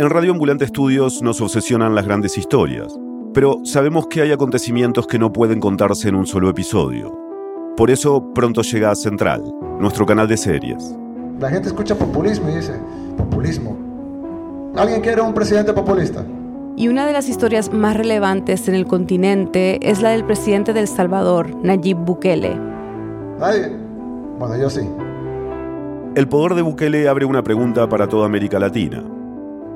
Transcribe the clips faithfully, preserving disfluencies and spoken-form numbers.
En Radio Ambulante Estudios nos obsesionan las grandes historias, pero sabemos que hay acontecimientos que no pueden contarse en un solo episodio. Por eso pronto llega a Central, nuestro canal de series. La gente escucha populismo y dice, populismo. ¿Alguien quiere un presidente populista? Y una de las historias más relevantes en el continente es la del presidente de El Salvador, Nayib Bukele. ¿Nadie? Bueno, yo sí. El poder de Bukele abre una pregunta para toda América Latina.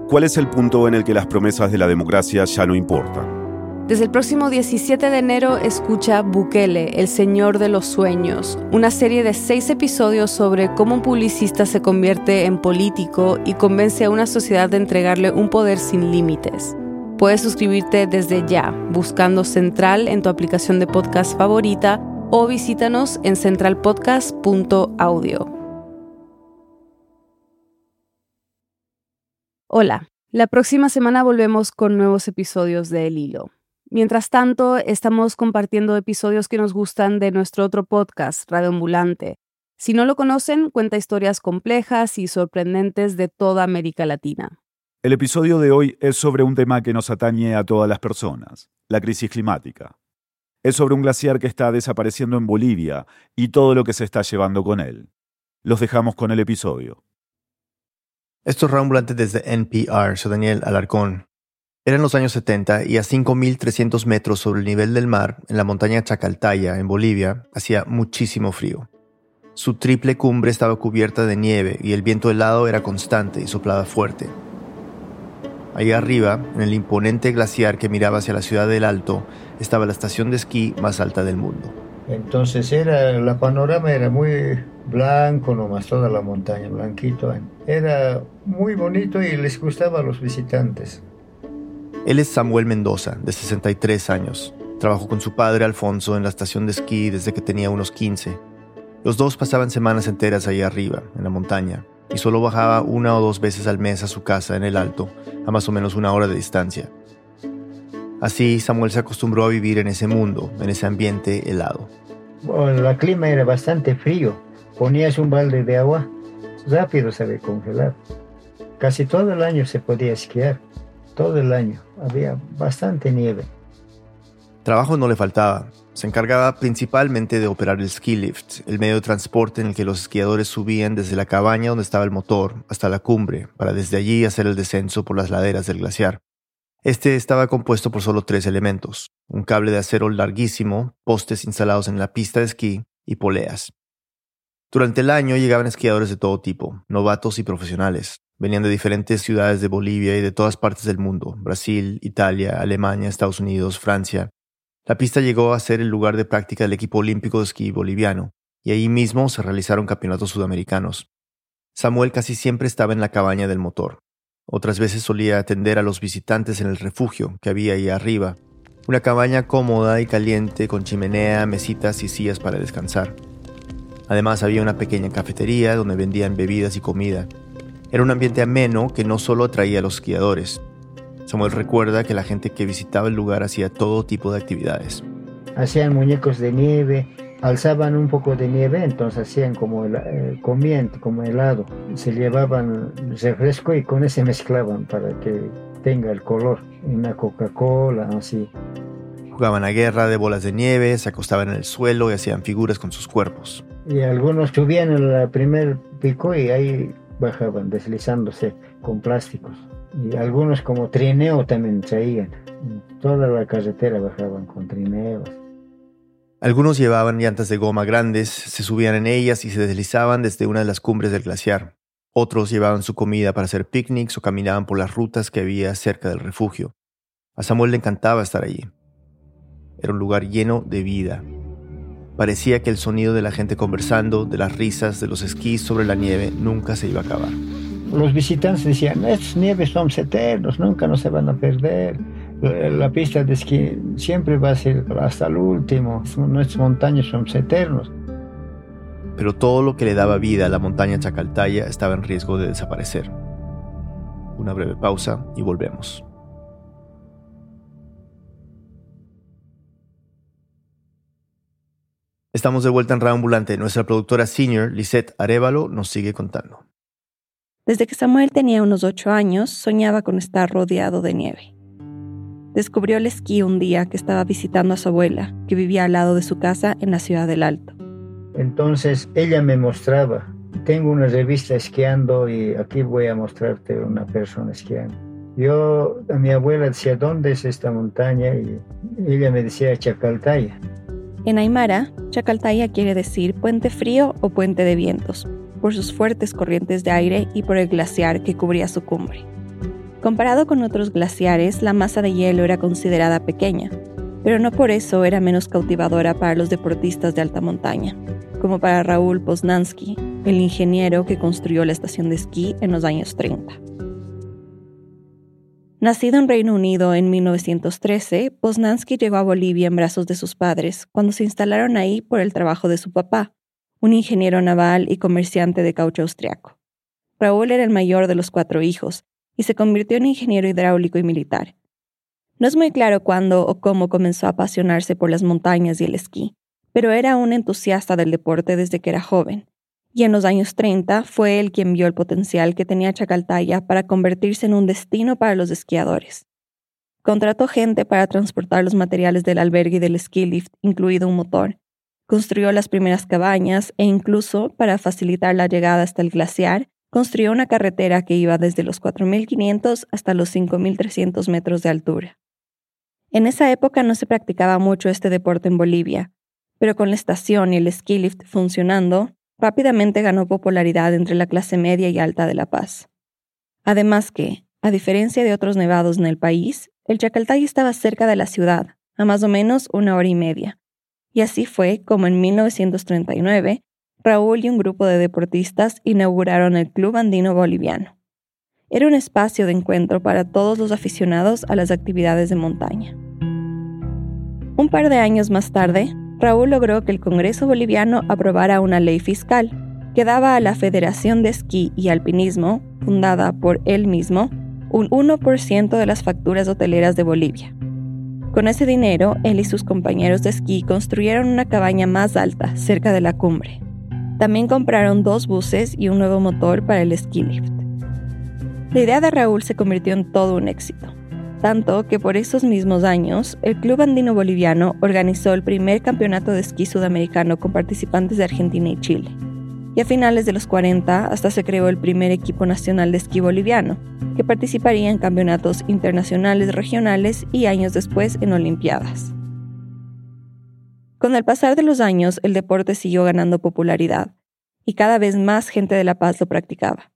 ¿Cuál es el punto en el que las promesas de la democracia ya no importan? Desde el próximo diecisiete de enero escucha Bukele, el señor de los sueños, una serie de seis episodios sobre cómo un publicista se convierte en político y convence a una sociedad de entregarle un poder sin límites. Puedes suscribirte desde ya, buscando Central en tu aplicación de podcast favorita o visítanos en central podcast punto audio. Hola, la próxima semana volvemos con nuevos episodios de El Hilo. Mientras tanto, estamos compartiendo episodios que nos gustan de nuestro otro podcast, Radio Ambulante. Si no lo conocen, cuenta historias complejas y sorprendentes de toda América Latina. El episodio de hoy es sobre un tema que nos atañe a todas las personas, la crisis climática. Es sobre un glaciar que está desapareciendo en Bolivia y todo lo que se está llevando con él. Los dejamos con el episodio. Esto es Radio Ambulante desde N P R, soy Daniel Alarcón. Eran los años setenta y a cinco mil trescientos metros sobre el nivel del mar, en la montaña Chacaltaya, en Bolivia, hacía muchísimo frío. Su triple cumbre estaba cubierta de nieve y el viento helado era constante y soplaba fuerte. Allá arriba, en el imponente glaciar que miraba hacia la ciudad del Alto, estaba la estación de esquí más alta del mundo. Entonces era, la panorama era muy blanco nomás, toda la montaña, blanquito. Era muy bonito y les gustaba a los visitantes. Él es Samuel Mendoza, de sesenta y tres años. Trabajó con su padre Alfonso en la estación de esquí desde que tenía unos quince. Los dos pasaban semanas enteras allá arriba, en la montaña, y solo bajaba una o dos veces al mes a su casa en el Alto, a más o menos una hora de distancia. Así, Samuel se acostumbró a vivir en ese mundo, en ese ambiente helado. Bueno, el clima era bastante frío. Ponías un balde de agua, rápido se había congelado. Casi todo el año se podía esquiar, todo el año. Había bastante nieve. Trabajo no le faltaba. Se encargaba principalmente de operar el ski lift, el medio de transporte en el que los esquiadores subían desde la cabaña donde estaba el motor hasta la cumbre, para desde allí hacer el descenso por las laderas del glaciar. Este estaba compuesto por solo tres elementos: un cable de acero larguísimo, postes instalados en la pista de esquí y poleas. Durante el año llegaban esquiadores de todo tipo, novatos y profesionales. Venían de diferentes ciudades de Bolivia y de todas partes del mundo: Brasil, Italia, Alemania, Estados Unidos, Francia. La pista llegó a ser el lugar de práctica del equipo olímpico de esquí boliviano, y ahí mismo se realizaron campeonatos sudamericanos. Samuel casi siempre estaba en la cabaña del motor. Otras veces solía atender a los visitantes en el refugio que había ahí arriba, una cabaña cómoda y caliente con chimenea, mesitas y sillas para descansar. Además había una pequeña cafetería donde vendían bebidas y comida. Era un ambiente ameno que no solo atraía a los esquiadores. Samuel recuerda que la gente que visitaba el lugar hacía todo tipo de actividades. Hacían muñecos de nieve, alzaban un poco de nieve, entonces hacían como el, eh, comían como helado. Se llevaban refresco y con ese mezclaban para que tenga el color. Una Coca-Cola, así. Jugaban a guerra de bolas de nieve, se acostaban en el suelo y hacían figuras con sus cuerpos. Y algunos subían al primer pico y ahí bajaban, deslizándose con plásticos. Y algunos como trineo también traían. Toda la carretera bajaban con trineos. Algunos llevaban llantas de goma grandes, se subían en ellas y se deslizaban desde una de las cumbres del glaciar. Otros llevaban su comida para hacer picnics o caminaban por las rutas que había cerca del refugio. A Samuel le encantaba estar allí. Era un lugar lleno de vida. Parecía que el sonido de la gente conversando, de las risas, de los esquís sobre la nieve, nunca se iba a acabar. Los visitantes decían, estas nieves son eternos, nunca nos se van a perder. La pista de esquí siempre va a ser hasta el último. Nuestras montañas son eternos. Pero todo lo que le daba vida a la montaña Chacaltaya estaba en riesgo de desaparecer. Una breve pausa y volvemos. Estamos de vuelta en Radio Ambulante. Nuestra productora senior, Lisset Arévalo, nos sigue contando. Desde que Samuel tenía unos ocho años, soñaba con estar rodeado de nieve. Descubrió el esquí un día que estaba visitando a su abuela, que vivía al lado de su casa en la ciudad del Alto. Entonces ella me mostraba, tengo una revista esquiando y aquí voy a mostrarte una persona esquiando. Yo a mi abuela decía, ¿dónde es esta montaña? Y ella me decía, Chacaltaya. En aymara, Chacaltaya quiere decir puente frío o puente de vientos, por sus fuertes corrientes de aire y por el glaciar que cubría su cumbre. Comparado con otros glaciares, la masa de hielo era considerada pequeña, pero no por eso era menos cautivadora para los deportistas de alta montaña, como para Raúl Posnansky, el ingeniero que construyó la estación de esquí en los años treinta. Nacido en Reino Unido en mil novecientos trece, Posnansky llegó a Bolivia en brazos de sus padres, cuando se instalaron ahí por el trabajo de su papá, un ingeniero naval y comerciante de caucho austriaco. Raúl era el mayor de los cuatro hijos, y se convirtió en ingeniero hidráulico y militar. No es muy claro cuándo o cómo comenzó a apasionarse por las montañas y el esquí, pero era un entusiasta del deporte desde que era joven, y en los años treinta fue él quien vio el potencial que tenía Chacaltaya para convertirse en un destino para los esquiadores. Contrató gente para transportar los materiales del albergue y del ski lift, incluido un motor, construyó las primeras cabañas e incluso, para facilitar la llegada hasta el glaciar, construyó una carretera que iba desde los cuatro mil quinientos hasta los cinco mil trescientos metros de altura. En esa época no se practicaba mucho este deporte en Bolivia, pero con la estación y el ski lift funcionando, rápidamente ganó popularidad entre la clase media y alta de La Paz. Además que, a diferencia de otros nevados en el país, el Chacaltaya estaba cerca de la ciudad, a más o menos una hora y media. Y así fue como en mil novecientos treinta y nueve, Raúl y un grupo de deportistas inauguraron el Club Andino Boliviano. Era un espacio de encuentro para todos los aficionados a las actividades de montaña. Un par de años más tarde, Raúl logró que el Congreso Boliviano aprobara una ley fiscal que daba a la Federación de Esquí y Alpinismo, fundada por él mismo, un uno por ciento de las facturas hoteleras de Bolivia. Con ese dinero, él y sus compañeros de esquí construyeron una cabaña más alta, cerca de la cumbre. También compraron dos buses y un nuevo motor para el ski lift. La idea de Raúl se convirtió en todo un éxito, tanto que por esos mismos años, el Club Andino Boliviano organizó el primer campeonato de esquí sudamericano con participantes de Argentina y Chile. Y a finales de los cuarenta hasta se creó el primer equipo nacional de esquí boliviano, que participaría en campeonatos internacionales, regionales y años después en Olimpiadas. Con el pasar de los años, el deporte siguió ganando popularidad, y cada vez más gente de La Paz lo practicaba.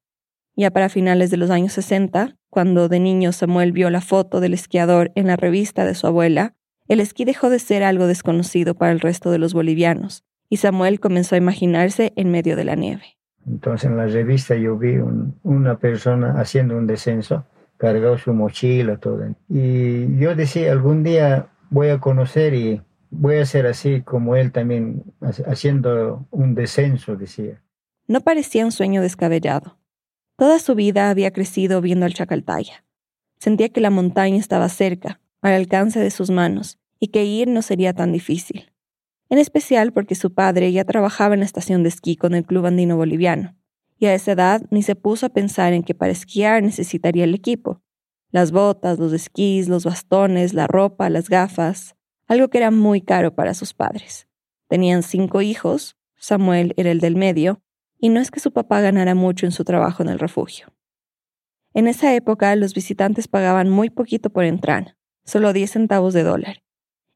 Ya para finales de los años sesenta, cuando de niño Samuel vio la foto del esquiador en la revista de su abuela, el esquí dejó de ser algo desconocido para el resto de los bolivianos, y Samuel comenzó a imaginarse en medio de la nieve. Entonces en la revista yo vi un, una persona haciendo un descenso, cargó su mochila, todo. Y yo decía, algún día voy a conocer y voy a ser así como él también, haciendo un descenso, decía. No parecía un sueño descabellado. Toda su vida había crecido viendo al Chacaltaya. Sentía que la montaña estaba cerca, al alcance de sus manos, y que ir no sería tan difícil. En especial porque su padre ya trabajaba en la estación de esquí con el Club Andino Boliviano, y a esa edad ni se puso a pensar en que para esquiar necesitaría el equipo. Las botas, los esquís, los bastones, la ropa, las gafas, algo que era muy caro para sus padres. Tenían cinco hijos, Samuel era el del medio, y no es que su papá ganara mucho en su trabajo en el refugio. En esa época, los visitantes pagaban muy poquito por entrar, solo diez centavos de dólar,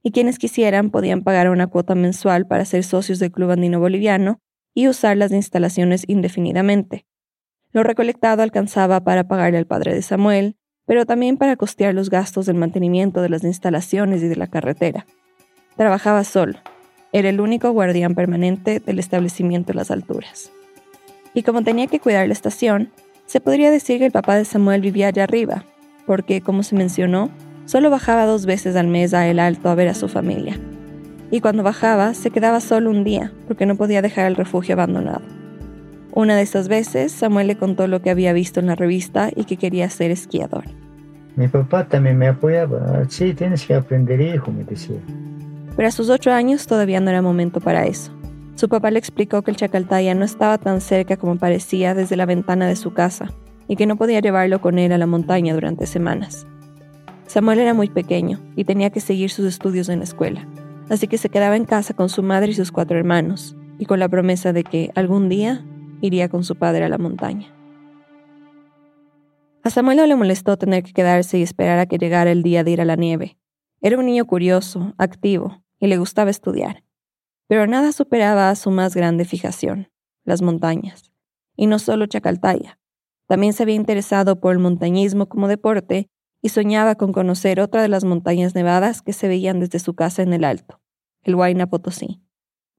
y quienes quisieran podían pagar una cuota mensual para ser socios del Club Andino Boliviano y usar las instalaciones indefinidamente. Lo recolectado alcanzaba para pagarle al padre de Samuel, pero también para costear los gastos del mantenimiento de las instalaciones y de la carretera. Trabajaba solo. Era el único guardián permanente del establecimiento en las alturas. Y como tenía que cuidar la estación, se podría decir que el papá de Samuel vivía allá arriba, porque, como se mencionó, solo bajaba dos veces al mes a El Alto a ver a su familia. Y cuando bajaba, se quedaba solo un día, porque no podía dejar el refugio abandonado. Una de esas veces, Samuel le contó lo que había visto en la revista y que quería ser esquiador. Mi papá también me apoyaba. Sí, tienes que aprender, hijo, me decía. Pero a sus ocho años todavía no era momento para eso. Su papá le explicó que el Chacaltaya no estaba tan cerca como parecía desde la ventana de su casa y que no podía llevarlo con él a la montaña durante semanas. Samuel era muy pequeño y tenía que seguir sus estudios en la escuela, así que se quedaba en casa con su madre y sus cuatro hermanos, y con la promesa de que algún día iría con su padre a la montaña. A Samuel no le molestó tener que quedarse y esperar a que llegara el día de ir a la nieve. Era un niño curioso, activo, y le gustaba estudiar. Pero nada superaba a su más grande fijación, las montañas. Y no solo Chacaltaya. También se había interesado por el montañismo como deporte y soñaba con conocer otra de las montañas nevadas que se veían desde su casa en el alto, el Huayna Potosí.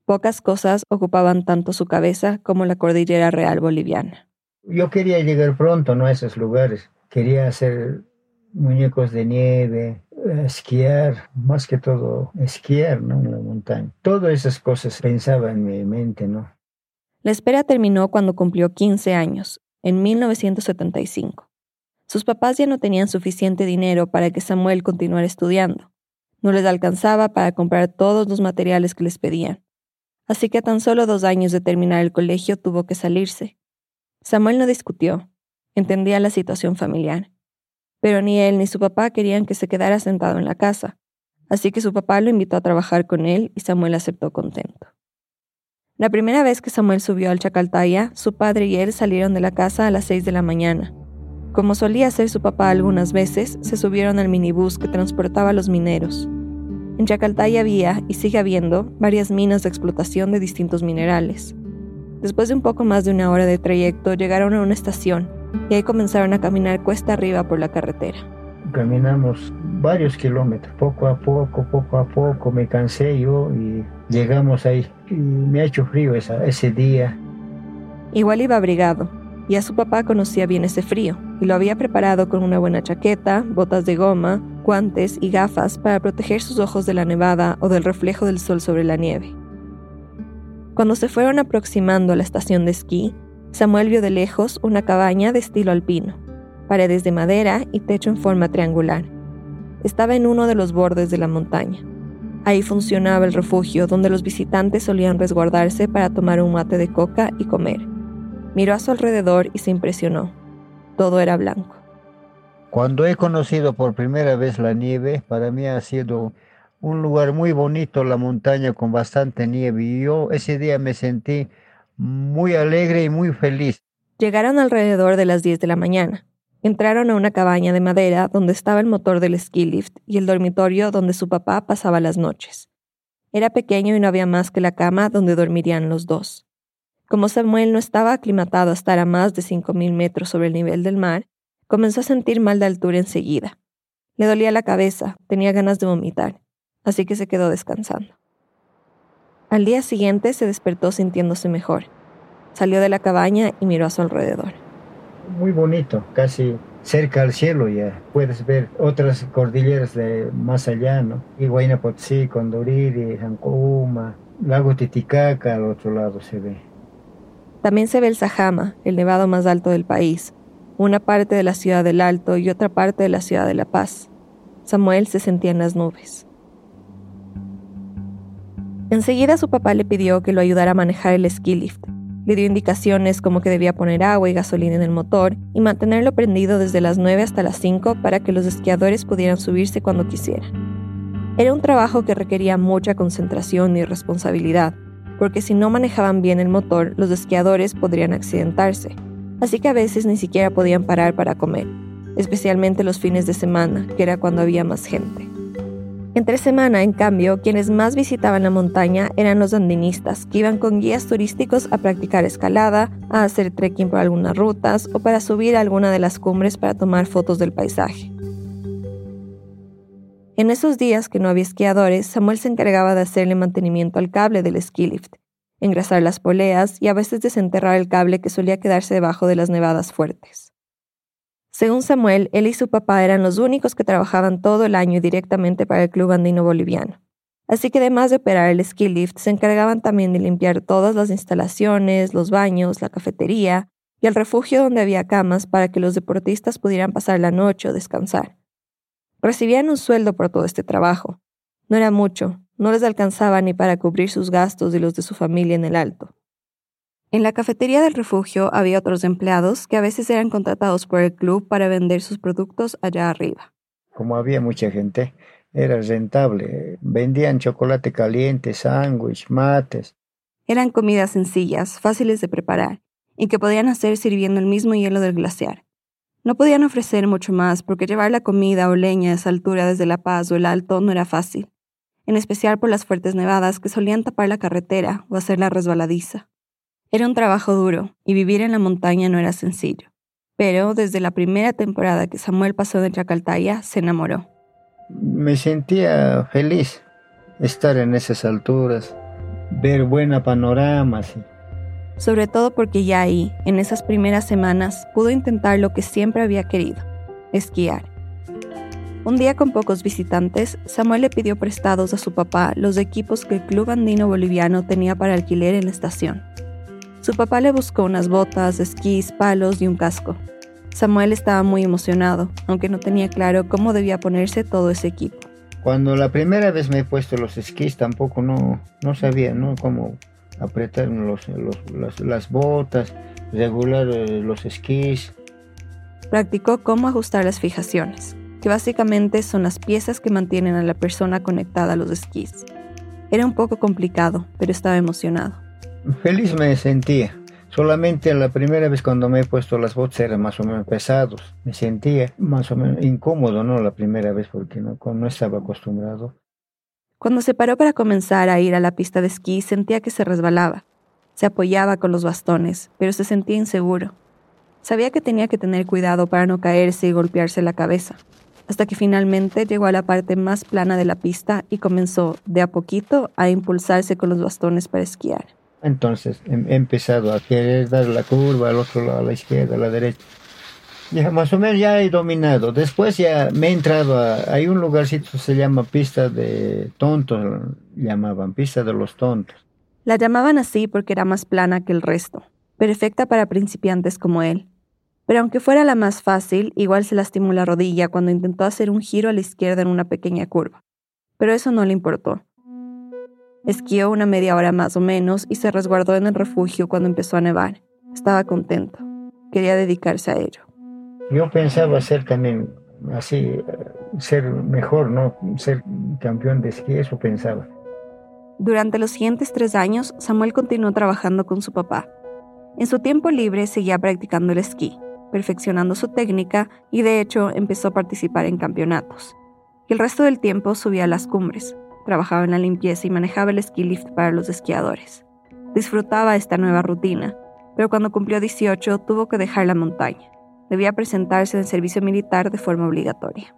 Pocas cosas ocupaban tanto su cabeza como la Cordillera Real boliviana. Yo quería llegar pronto, ¿no?, a esos lugares. Quería hacer muñecos de nieve, esquiar, más que todo esquiar, ¿no?, en la montaña. Todas esas cosas pensaba en mi mente, ¿no? La espera terminó cuando cumplió quince años, en mil novecientos setenta y cinco. Sus papás ya no tenían suficiente dinero para que Samuel continuara estudiando. No les alcanzaba para comprar todos los materiales que les pedían. Así que a tan solo dos años de terminar el colegio tuvo que salirse. Samuel no discutió, entendía la situación familiar. Pero ni él ni su papá querían que se quedara sentado en la casa, así que su papá lo invitó a trabajar con él y Samuel aceptó contento. La primera vez que Samuel subió al Chacaltaya, su padre y él salieron de la casa a las seis de la mañana. Como solía hacer su papá algunas veces, se subieron al minibús que transportaba a los mineros. En Chacaltaya había, y sigue habiendo, varias minas de explotación de distintos minerales. Después de un poco más de una hora de trayecto, llegaron a una estación y ahí comenzaron a caminar cuesta arriba por la carretera. Caminamos varios kilómetros, poco a poco, poco a poco, me cansé yo y llegamos ahí. Y me ha hecho frío esa, ese día. Igual iba abrigado, y a su papá conocía bien ese frío y lo había preparado con una buena chaqueta, botas de goma, guantes y gafas para proteger sus ojos de la nevada o del reflejo del sol sobre la nieve. Cuando se fueron aproximando a la estación de esquí, Samuel vio de lejos una cabaña de estilo alpino, paredes de madera y techo en forma triangular. Estaba en uno de los bordes de la montaña. Ahí funcionaba el refugio donde los visitantes solían resguardarse para tomar un mate de coca y comer. Miró a su alrededor y se impresionó. Todo era blanco. Cuando he conocido por primera vez la nieve, para mí ha sido un lugar muy bonito, la montaña con bastante nieve, y yo ese día me sentí muy alegre y muy feliz. Llegaron alrededor de las diez de la mañana. Entraron a una cabaña de madera donde estaba el motor del ski lift y el dormitorio donde su papá pasaba las noches. Era pequeño y no había más que la cama donde dormirían los dos. Como Samuel no estaba aclimatado a estar a más de cinco mil metros sobre el nivel del mar, comenzó a sentir mal de altura enseguida. Le dolía la cabeza, tenía ganas de vomitar, así que se quedó descansando. Al día siguiente se despertó sintiéndose mejor. Salió de la cabaña y miró a su alrededor. Muy bonito, casi cerca al cielo ya. Puedes ver otras cordilleras de más allá, ¿no? Y Huayna Potosí, Condoriri, Jankho Uma, Lago Titicaca al otro lado se ve. También se ve el Sajama, el nevado más alto del país, una parte de la ciudad del Alto y otra parte de la ciudad de La Paz. Samuel se sentía en las nubes. Enseguida su papá le pidió que lo ayudara a manejar el ski lift. Le dio indicaciones como que debía poner agua y gasolina en el motor y mantenerlo prendido desde las nueve hasta las cinco para que los esquiadores pudieran subirse cuando quisieran. Era un trabajo que requería mucha concentración y responsabilidad, porque si no manejaban bien el motor, los esquiadores podrían accidentarse. Así que a veces ni siquiera podían parar para comer, especialmente los fines de semana, que era cuando había más gente. Entre semana, en cambio, quienes más visitaban la montaña eran los andinistas, que iban con guías turísticos a practicar escalada, a hacer trekking por algunas rutas o para subir a alguna de las cumbres para tomar fotos del paisaje. En esos días que no había esquiadores, Samuel se encargaba de hacerle mantenimiento al cable del ski lift, engrasar las poleas y a veces desenterrar el cable que solía quedarse debajo de las nevadas fuertes. Según Samuel, él y su papá eran los únicos que trabajaban todo el año directamente para el Club Andino Boliviano. Así que además de operar el ski lift, se encargaban también de limpiar todas las instalaciones, los baños, la cafetería y el refugio donde había camas para que los deportistas pudieran pasar la noche o descansar. Recibían un sueldo por todo este trabajo. No era mucho, no les alcanzaba ni para cubrir sus gastos y los de su familia en el Alto. En la cafetería del refugio había otros empleados que a veces eran contratados por el club para vender sus productos allá arriba. Como había mucha gente, era rentable. Vendían chocolate caliente, sándwich, mates. Eran comidas sencillas, fáciles de preparar, y que podían hacer sirviendo el mismo hielo del glaciar. No podían ofrecer mucho más porque llevar la comida o leña a esa altura desde La Paz o el Alto no era fácil, en especial por las fuertes nevadas que solían tapar la carretera o hacerla resbaladiza. Era un trabajo duro, y vivir en la montaña no era sencillo. Pero desde la primera temporada que Samuel pasó en Chacaltaya, se enamoró. Me sentía feliz estar en esas alturas, ver buena panorama. Sí. Sobre todo porque ya ahí, en esas primeras semanas, pudo intentar lo que siempre había querido, esquiar. Un día con pocos visitantes, Samuel le pidió prestados a su papá los equipos que el Club Andino Boliviano tenía para alquiler en la estación. Su papá le buscó unas botas, esquís, palos y un casco. Samuel estaba muy emocionado, aunque no tenía claro cómo debía ponerse todo ese equipo. Cuando la primera vez me he puesto los esquís, tampoco no, no sabía ¿no? cómo apretar los, los, los, las botas, regular eh, los esquís. Practicó cómo ajustar las fijaciones, que básicamente son las piezas que mantienen a la persona conectada a los esquís. Era un poco complicado, pero estaba emocionado. Feliz me sentía, solamente la primera vez cuando me he puesto las botas eran más o menos pesados, me sentía más o menos incómodo, ¿no? La primera vez porque no, no estaba acostumbrado. Cuando se paró para comenzar a ir a la pista de esquí, sentía que se resbalaba, se apoyaba con los bastones, pero se sentía inseguro. Sabía que tenía que tener cuidado para no caerse y golpearse la cabeza, hasta que finalmente llegó a la parte más plana de la pista y comenzó, de a poquito, a impulsarse con los bastones para esquiar. Entonces he empezado a querer dar la curva al otro lado, a la izquierda, a la derecha. Ya más o menos ya he dominado. Después ya me he entrado a... Hay un lugarcito que se llama Pista de Tontos, llamaban Pista de los Tontos. La llamaban así porque era más plana que el resto, perfecta para principiantes como él. Pero aunque fuera la más fácil, igual se lastimó la rodilla cuando intentó hacer un giro a la izquierda en una pequeña curva. Pero eso no le importó. Esquió una media hora más o menos y se resguardó en el refugio cuando empezó a nevar. Estaba contento. Quería dedicarse a ello. Yo pensaba ser también así, ser mejor, ¿no? Ser campeón de esquí, eso pensaba. Durante los siguientes tres años, Samuel continuó trabajando con su papá. En su tiempo libre seguía practicando el esquí, perfeccionando su técnica y de hecho empezó a participar en campeonatos. Y el resto del tiempo subía a las cumbres. Trabajaba en la limpieza y manejaba el ski lift para los esquiadores. Disfrutaba esta nueva rutina, pero cuando cumplió dieciocho tuvo que dejar la montaña. Debía presentarse en el servicio militar de forma obligatoria.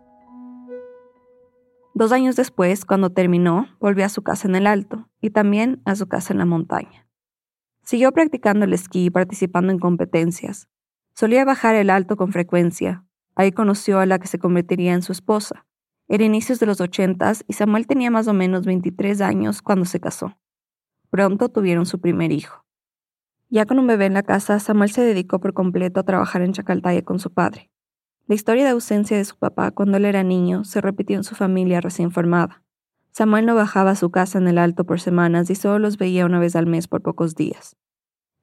Dos años después, cuando terminó, volvió a su casa en el Alto y también a su casa en la montaña. Siguió practicando el esquí y participando en competencias. Solía bajar el Alto con frecuencia. Ahí conoció a la que se convertiría en su esposa. Era inicios de los ochentas y Samuel tenía más o menos veintitrés años cuando se casó. Pronto tuvieron su primer hijo. Ya con un bebé en la casa, Samuel se dedicó por completo a trabajar en Chacaltaya con su padre. La historia de ausencia de su papá cuando él era niño se repitió en su familia recién formada. Samuel no bajaba a su casa en el Alto por semanas y solo los veía una vez al mes por pocos días.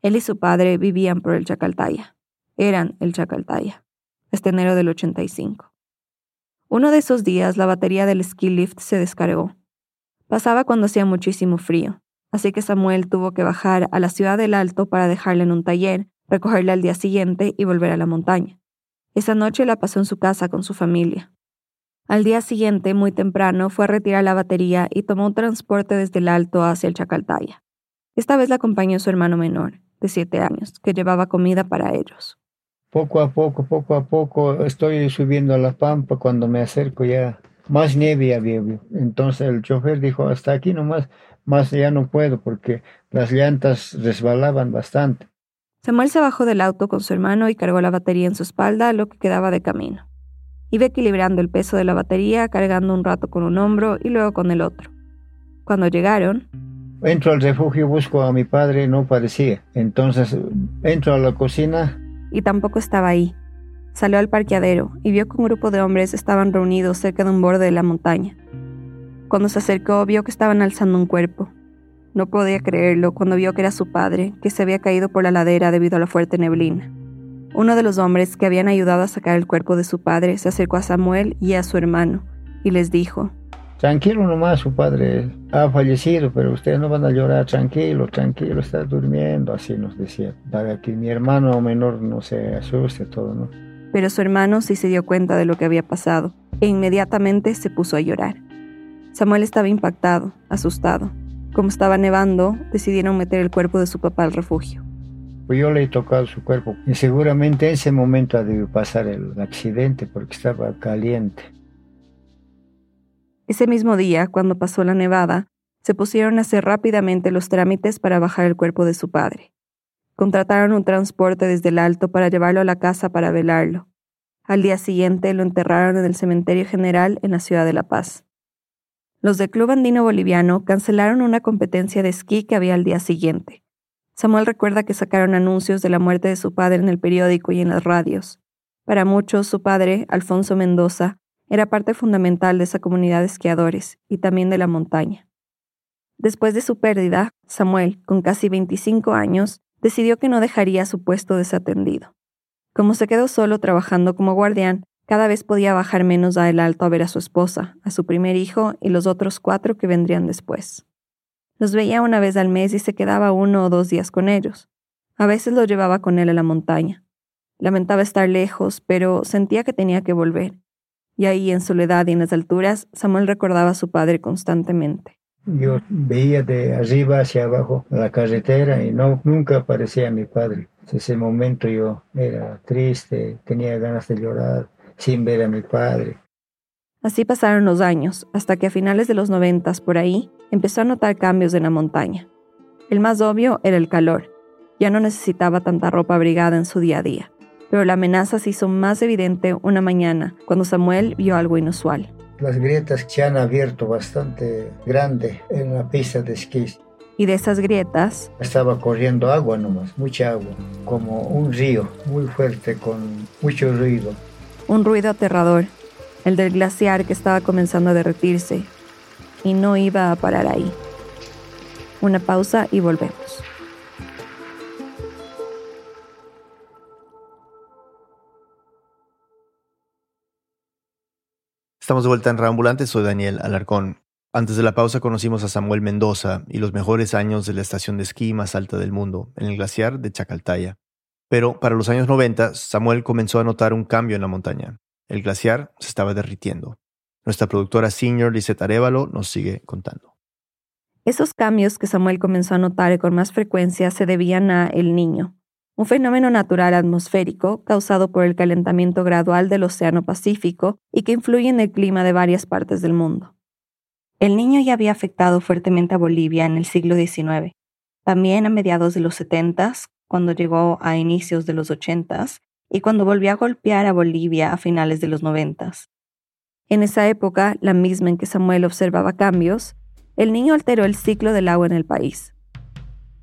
Él y su padre vivían por el Chacaltaya. Eran el Chacaltaya. Hasta enero del ochenta y cinco. Uno de esos días, la batería del ski lift se descargó. Pasaba cuando hacía muchísimo frío, así que Samuel tuvo que bajar a la ciudad del Alto para dejarla en un taller, recogerla al día siguiente y volver a la montaña. Esa noche la pasó en su casa con su familia. Al día siguiente, muy temprano, fue a retirar la batería y tomó un transporte desde el Alto hacia el Chacaltaya. Esta vez la acompañó su hermano menor, de siete años, que llevaba comida para ellos. Poco a poco, poco a poco, estoy subiendo a la pampa. Cuando me acerco ya, más nieve había. Entonces el chofer dijo, hasta aquí nomás, más ya no puedo, porque las llantas resbalaban bastante. Samuel se bajó del auto con su hermano y cargó la batería en su espalda, lo que quedaba de camino. Iba equilibrando el peso de la batería, cargando un rato con un hombro y luego con el otro. Cuando llegaron... Entro al refugio, busco a mi padre, no parecía. Entonces entro a la cocina... Y tampoco estaba ahí. Salió al parqueadero y vio que un grupo de hombres estaban reunidos cerca de un borde de la montaña. Cuando se acercó, vio que estaban alzando un cuerpo. No podía creerlo cuando vio que era su padre, que se había caído por la ladera debido a la fuerte neblina. Uno de los hombres que habían ayudado a sacar el cuerpo de su padre se acercó a Samuel y a su hermano y les dijo: tranquilo nomás, su padre ha fallecido, pero ustedes no van a llorar, tranquilo, tranquilo, está durmiendo, así nos decía, para que mi hermano menor no se asuste todo, ¿no? Pero su hermano sí se dio cuenta de lo que había pasado e inmediatamente se puso a llorar. Samuel estaba impactado, asustado. Como estaba nevando, decidieron meter el cuerpo de su papá al refugio. Pues yo le he tocado su cuerpo y seguramente en ese momento debió pasar el accidente porque estaba caliente. Ese mismo día, cuando pasó la nevada, se pusieron a hacer rápidamente los trámites para bajar el cuerpo de su padre. Contrataron un transporte desde el Alto para llevarlo a la casa para velarlo. Al día siguiente lo enterraron en el Cementerio General en la ciudad de La Paz. Los del Club Andino Boliviano cancelaron una competencia de esquí que había al día siguiente. Samuel recuerda que sacaron anuncios de la muerte de su padre en el periódico y en las radios. Para muchos, su padre, Alfonso Mendoza, era parte fundamental de esa comunidad de esquiadores y también de la montaña. Después de su pérdida, Samuel, con casi veinticinco años, decidió que no dejaría su puesto desatendido. Como se quedó solo trabajando como guardián, cada vez podía bajar menos a El Alto a ver a su esposa, a su primer hijo y los otros cuatro que vendrían después. Los veía una vez al mes y se quedaba uno o dos días con ellos. A veces los llevaba con él a la montaña. Lamentaba estar lejos, pero sentía que tenía que volver. Y ahí, en soledad y en las alturas, Samuel recordaba a su padre constantemente. Yo veía de arriba hacia abajo la carretera y no, nunca aparecía mi padre. En ese momento yo era triste, tenía ganas de llorar sin ver a mi padre. Así pasaron los años, hasta que a finales de los noventas, por ahí, empezó a notar cambios en la montaña. El más obvio era el calor. Ya no necesitaba tanta ropa abrigada en su día a día. Pero la amenaza se hizo más evidente una mañana, cuando Samuel vio algo inusual. Las grietas se han abierto bastante grande en la pista de esquís. Y de esas grietas estaba corriendo agua nomás, mucha agua, como un río muy fuerte con mucho ruido. Un ruido aterrador, el del glaciar que estaba comenzando a derretirse. Y no iba a parar ahí. Una pausa y volvemos. Estamos de vuelta en Radio Ambulante, soy Daniel Alarcón. Antes de la pausa conocimos a Samuel Mendoza y los mejores años de la estación de esquí más alta del mundo, en el glaciar de Chacaltaya. Pero para los años noventa, Samuel comenzó a notar un cambio en la montaña. El glaciar se estaba derritiendo. Nuestra productora senior Lisset Arévalo nos sigue contando. Esos cambios que Samuel comenzó a notar con más frecuencia se debían a El Niño, un fenómeno natural atmosférico causado por el calentamiento gradual del Océano Pacífico y que influye en el clima de varias partes del mundo. El Niño ya había afectado fuertemente a Bolivia en el siglo diecinueve. También a mediados de los setentas, cuando llegó a inicios de los ochentas, y cuando volvió a golpear a Bolivia a finales de los noventas. En esa época, la misma en que Samuel observaba cambios, El Niño alteró el ciclo del agua en el país.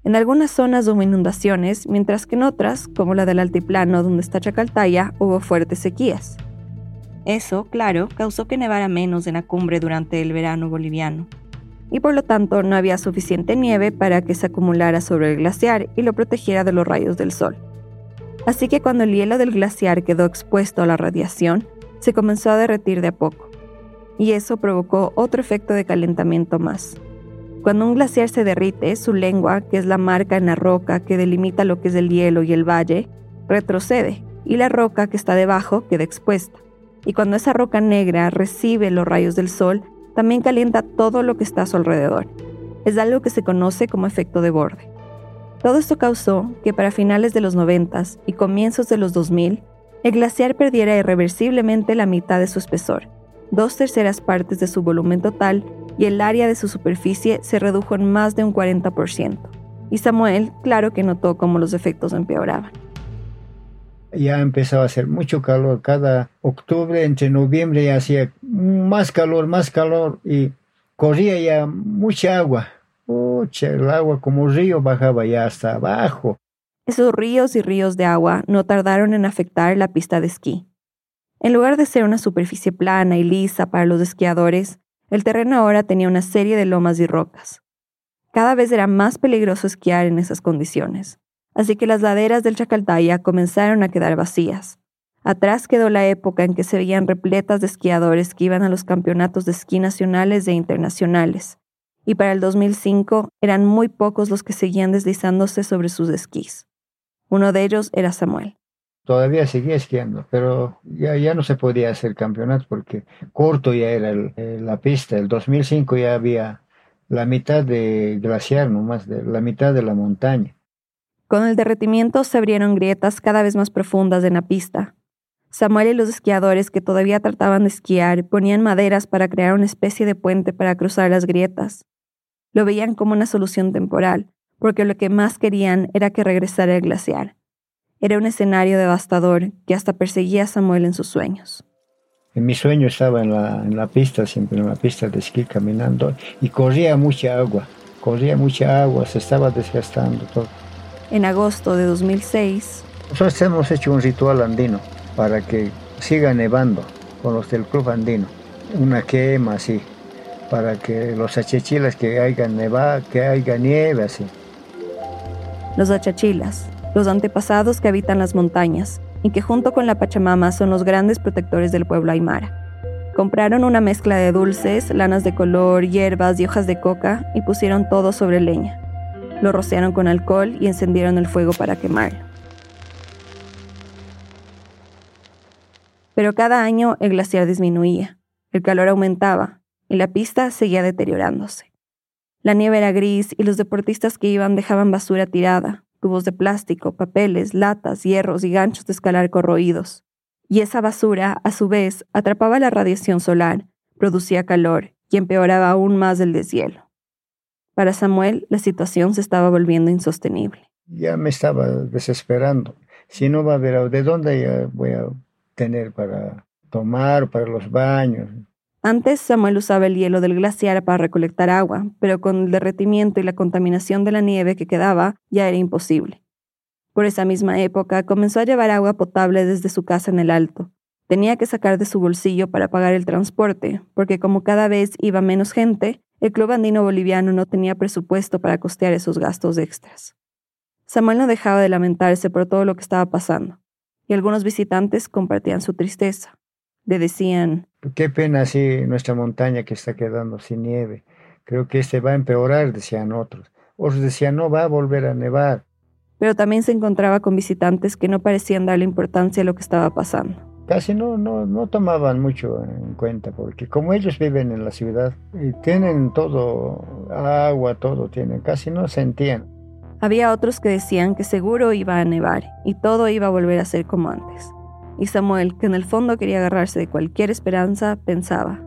En algunas zonas hubo inundaciones, mientras que en otras, como la del altiplano donde está Chacaltaya, hubo fuertes sequías. Eso, claro, causó que nevara menos en la cumbre durante el verano boliviano, y por lo tanto no había suficiente nieve para que se acumulara sobre el glaciar y lo protegiera de los rayos del sol. Así que cuando el hielo del glaciar quedó expuesto a la radiación, se comenzó a derretir de a poco, y eso provocó otro efecto de calentamiento más. Cuando un glaciar se derrite, su lengua, que es la marca en la roca que delimita lo que es el hielo y el valle, retrocede, y la roca que está debajo queda expuesta. Y cuando esa roca negra recibe los rayos del sol, también calienta todo lo que está a su alrededor. Es algo que se conoce como efecto de borde. Todo esto causó que para finales de los noventas y comienzos de los dos mil, el glaciar perdiera irreversiblemente la mitad de su espesor, dos terceras partes de su volumen total, y el área de su superficie se redujo en más de un cuarenta por ciento. Y Samuel, claro que notó cómo los efectos empeoraban. Ya empezaba a hacer mucho calor. Cada octubre, entre noviembre, ya hacía más calor, más calor, y corría ya mucha agua. Mucha, el agua como río bajaba ya hasta abajo. Esos ríos y ríos de agua no tardaron en afectar la pista de esquí. En lugar de ser una superficie plana y lisa para los esquiadores, el terreno ahora tenía una serie de lomas y rocas. Cada vez era más peligroso esquiar en esas condiciones, así que las laderas del Chacaltaya comenzaron a quedar vacías. Atrás quedó la época en que se veían repletas de esquiadores que iban a los campeonatos de esquí nacionales e internacionales, y para el dos mil cinco eran muy pocos los que seguían deslizándose sobre sus esquís. Uno de ellos era Samuel. Todavía seguía esquiando, pero ya, ya no se podía hacer campeonato porque corto ya era el, la pista. El dos mil cinco ya había la mitad de glaciar, no más de la mitad de la montaña. Con el derretimiento se abrieron grietas cada vez más profundas en la pista. Samuel y los esquiadores que todavía trataban de esquiar ponían maderas para crear una especie de puente para cruzar las grietas. Lo veían como una solución temporal, porque lo que más querían era que regresara el glaciar. Era un escenario devastador que hasta perseguía a Samuel en sus sueños. En mi sueño estaba en la, en la pista, siempre en la pista de esquí caminando, y corría mucha agua, corría mucha agua, se estaba desgastando todo. En agosto de dos mil seis... Nosotros hemos hecho un ritual andino para que siga nevando con los del Club Andino. Una quema así, para que los achachilas que hayan nevado, que haya nieve así. Los achachilas, los antepasados que habitan las montañas y que junto con la Pachamama son los grandes protectores del pueblo aymara. Compraron una mezcla de dulces, lanas de color, hierbas y hojas de coca y pusieron todo sobre leña. Lo rociaron con alcohol y encendieron el fuego para quemarlo. Pero cada año el glaciar disminuía, el calor aumentaba y la pista seguía deteriorándose. La nieve era gris y los deportistas que iban dejaban basura tirada, tubos de plástico, papeles, latas, hierros y ganchos de escalar corroídos. Y esa basura, a su vez, atrapaba la radiación solar, producía calor y empeoraba aún más el deshielo. Para Samuel, la situación se estaba volviendo insostenible. Ya me estaba desesperando. Si no va a haber, ¿de dónde voy a tener para tomar, para los baños? Antes, Samuel usaba el hielo del glaciar para recolectar agua, pero con el derretimiento y la contaminación de la nieve que quedaba, ya era imposible. Por esa misma época, comenzó a llevar agua potable desde su casa en el Alto. Tenía que sacar de su bolsillo para pagar el transporte, porque como cada vez iba menos gente, el Club Andino Boliviano no tenía presupuesto para costear esos gastos extras. Samuel no dejaba de lamentarse por todo lo que estaba pasando, y algunos visitantes compartían su tristeza. Le decían: qué pena, sí, nuestra montaña que está quedando sin nieve. Creo que este va a empeorar, decían otros. Otros decían, no va a volver a nevar. Pero también se encontraba con visitantes que no parecían darle importancia a lo que estaba pasando. Casi no, no, no tomaban mucho en cuenta, porque como ellos viven en la ciudad y tienen todo, agua, todo tienen, casi no sentían. Había otros que decían que seguro iba a nevar y todo iba a volver a ser como antes. Y Samuel, que en el fondo quería agarrarse de cualquier esperanza, pensaba: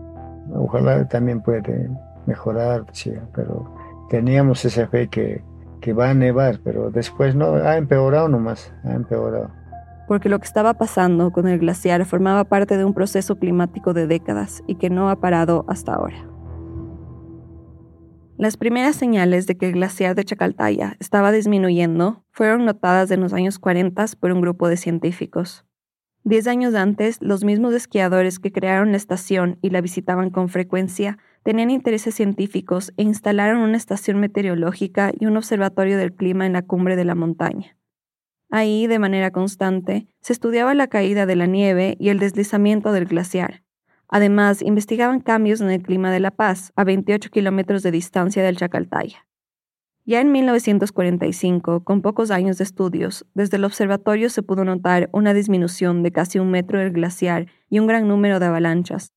ojalá también puede mejorar, sí, pero teníamos esa fe que, que va a nevar, pero después no, ha empeorado nomás, ha empeorado. Porque lo que estaba pasando con el glaciar formaba parte de un proceso climático de décadas y que no ha parado hasta ahora. Las primeras señales de que el glaciar de Chacaltaya estaba disminuyendo fueron notadas en los años cuarenta por un grupo de científicos. Diez años antes, los mismos esquiadores que crearon la estación y la visitaban con frecuencia tenían intereses científicos e instalaron una estación meteorológica y un observatorio del clima en la cumbre de la montaña. Ahí, de manera constante, se estudiaba la caída de la nieve y el deslizamiento del glaciar. Además, investigaban cambios en el clima de La Paz, a veintiocho kilómetros de distancia del Chacaltaya. Ya en mil novecientos cuarenta y cinco, con pocos años de estudios, desde el observatorio se pudo notar una disminución de casi un metro del glaciar y un gran número de avalanchas.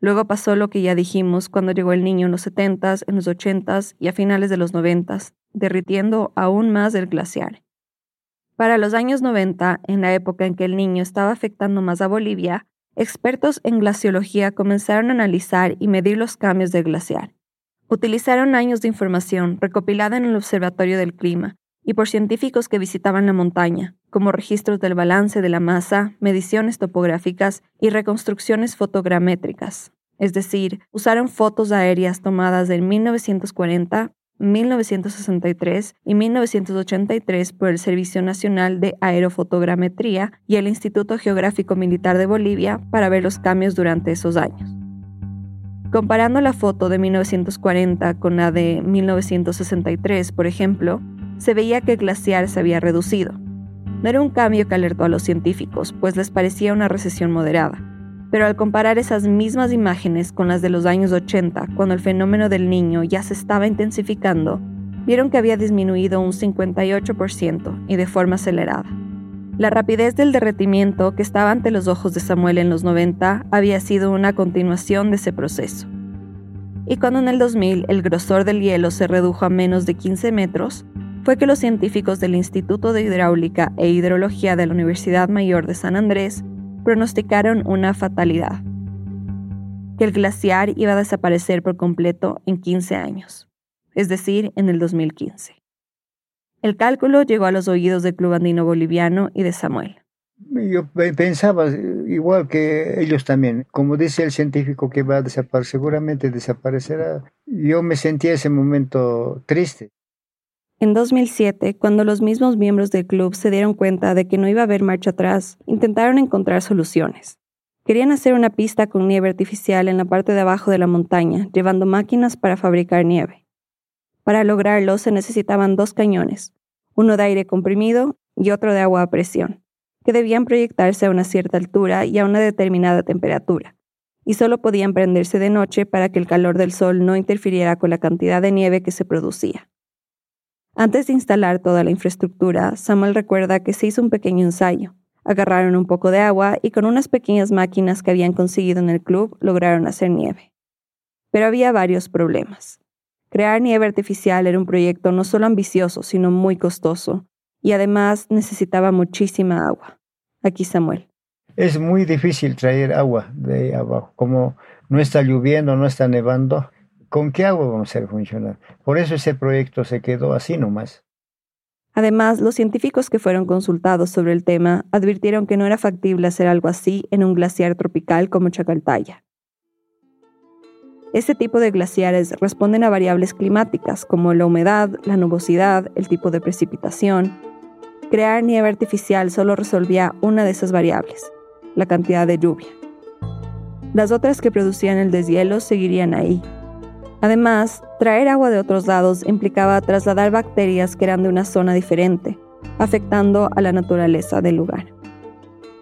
Luego pasó lo que ya dijimos cuando llegó el Niño en los setentas, en los ochentas y a finales de los noventas, derritiendo aún más el glaciar. Para los años noventa, en la época en que el Niño estaba afectando más a Bolivia, expertos en glaciología comenzaron a analizar y medir los cambios del glaciar. Utilizaron años de información recopilada en el Observatorio del Clima y por científicos que visitaban la montaña, como registros del balance de la masa, mediciones topográficas y reconstrucciones fotogramétricas. Es decir, usaron fotos aéreas tomadas en mil novecientos cuarenta, mil novecientos sesenta y tres y mil novecientos ochenta y tres por el Servicio Nacional de Aerofotogrametría y el Instituto Geográfico Militar de Bolivia para ver los cambios durante esos años. Comparando la foto de mil novecientos cuarenta con la de mil novecientos sesenta y tres, por ejemplo, se veía que el glaciar se había reducido. No era un cambio que alertó a los científicos, pues les parecía una recesión moderada. Pero al comparar esas mismas imágenes con las de los años ochenta, cuando el fenómeno del Niño ya se estaba intensificando, vieron que había disminuido un cincuenta y ocho por ciento y de forma acelerada. La rapidez del derretimiento que estaba ante los ojos de Samuel en los noventa había sido una continuación de ese proceso. Y cuando en el dos mil el grosor del hielo se redujo a menos de quince metros, fue que los científicos del Instituto de Hidráulica e Hidrología de la Universidad Mayor de San Andrés pronosticaron una fatalidad, que el glaciar iba a desaparecer por completo en quince años, es decir, en el dos mil quince. El cálculo llegó a los oídos del Club Andino Boliviano y de Samuel. Yo pensaba igual que ellos también, como dice el científico que va a desaparecer, seguramente desaparecerá. Yo me sentía ese momento triste. En dos mil siete, cuando los mismos miembros del club se dieron cuenta de que no iba a haber marcha atrás, intentaron encontrar soluciones. Querían hacer una pista con nieve artificial en la parte de abajo de la montaña, llevando máquinas para fabricar nieve. Para lograrlo se necesitaban dos cañones, uno de aire comprimido y otro de agua a presión, que debían proyectarse a una cierta altura y a una determinada temperatura, y solo podían prenderse de noche para que el calor del sol no interfiriera con la cantidad de nieve que se producía. Antes de instalar toda la infraestructura, Samuel recuerda que se hizo un pequeño ensayo. Agarraron un poco de agua y con unas pequeñas máquinas que habían conseguido en el club lograron hacer nieve. Pero había varios problemas. Crear nieve artificial era un proyecto no solo ambicioso, sino muy costoso, y además necesitaba muchísima agua. Aquí Samuel. Es muy difícil traer agua de abajo. Como no está lloviendo, no está nevando, ¿con qué agua vamos a hacer funcionar? Por eso ese proyecto se quedó así nomás. Además, los científicos que fueron consultados sobre el tema advirtieron que no era factible hacer algo así en un glaciar tropical como Chacaltaya. Este tipo de glaciares responden a variables climáticas como la humedad, la nubosidad, el tipo de precipitación. Crear nieve artificial solo resolvía una de esas variables, la cantidad de lluvia. Las otras que producían el deshielo seguirían ahí. Además, traer agua de otros lados implicaba trasladar bacterias que eran de una zona diferente, afectando a la naturaleza del lugar.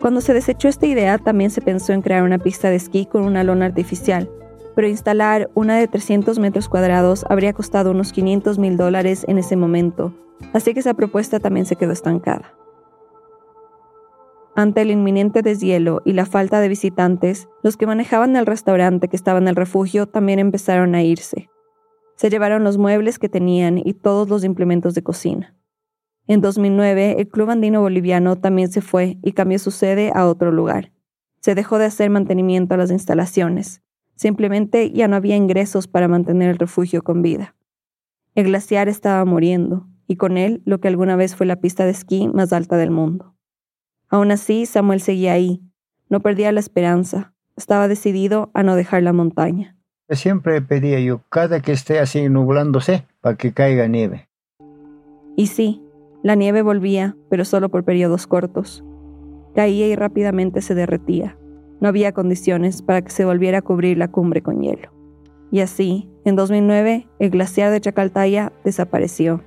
Cuando se desechó esta idea, también se pensó en crear una pista de esquí con una lona artificial, pero instalar una de trescientos metros cuadrados habría costado unos quinientos mil dólares en ese momento, así que esa propuesta también se quedó estancada. Ante el inminente deshielo y la falta de visitantes, los que manejaban el restaurante que estaba en el refugio también empezaron a irse. Se llevaron los muebles que tenían y todos los implementos de cocina. En dos mil nueve, el Club Andino Boliviano también se fue y cambió su sede a otro lugar. Se dejó de hacer mantenimiento a las instalaciones. Simplemente ya no había ingresos para mantener el refugio con vida. El glaciar estaba muriendo, y con él lo que alguna vez fue la pista de esquí más alta del mundo. Aún así, Samuel seguía ahí. No perdía la esperanza. Estaba decidido a no dejar la montaña. Siempre pedía yo, cada que esté así nublándose, para que caiga nieve. Y sí, la nieve volvía, pero solo por periodos cortos. Caía y rápidamente se derretía. No había condiciones para que se volviera a cubrir la cumbre con hielo. Y así, en dos mil nueve, el glaciar de Chacaltaya desapareció,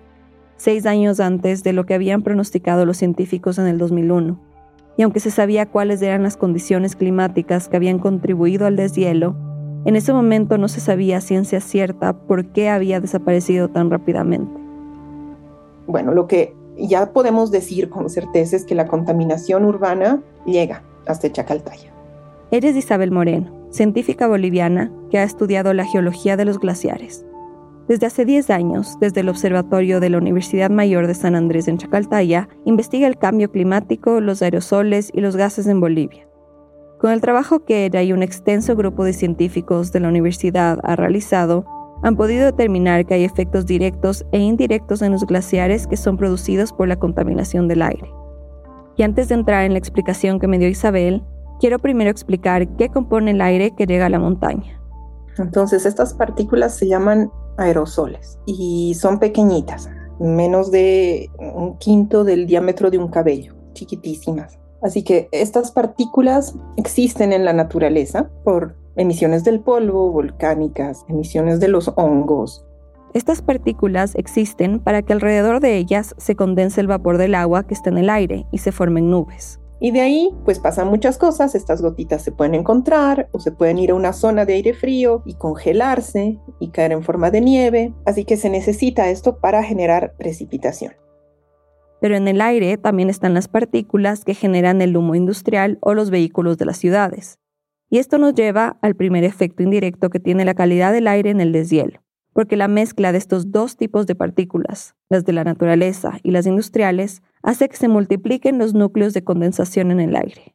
seis años antes de lo que habían pronosticado los científicos en el dos mil uno. Y aunque se sabía cuáles eran las condiciones climáticas que habían contribuido al deshielo, en ese momento no se sabía a ciencia cierta por qué había desaparecido tan rápidamente. Bueno, lo que ya podemos decir con certeza es que la contaminación urbana llega hasta Chacaltaya. Eres Isabel Moreno, científica boliviana que ha estudiado la geología de los glaciares. Desde hace diez años, desde el Observatorio de la Universidad Mayor de San Andrés en Chacaltaya, investiga el cambio climático, los aerosoles y los gases en Bolivia. Con el trabajo que ella y un extenso grupo de científicos de la universidad ha realizado, han podido determinar que hay efectos directos e indirectos en los glaciares que son producidos por la contaminación del aire. Y antes de entrar en la explicación que me dio Isabel, quiero primero explicar qué compone el aire que llega a la montaña. Entonces, estas partículas se llaman aerosoles y son pequeñitas, menos de un quinto del diámetro de un cabello, chiquitísimas. Así que estas partículas existen en la naturaleza por emisiones del polvo, volcánicas, emisiones de los hongos. Estas partículas existen para que alrededor de ellas se condense el vapor del agua que está en el aire y se formen nubes. Y de ahí, pues pasan muchas cosas. Estas gotitas se pueden encontrar o se pueden ir a una zona de aire frío y congelarse y caer en forma de nieve. Así que se necesita esto para generar precipitación. Pero en el aire también están las partículas que generan el humo industrial o los vehículos de las ciudades. Y esto nos lleva al primer efecto indirecto que tiene la calidad del aire en el deshielo, porque la mezcla de estos dos tipos de partículas, las de la naturaleza y las industriales, hace que se multipliquen los núcleos de condensación en el aire.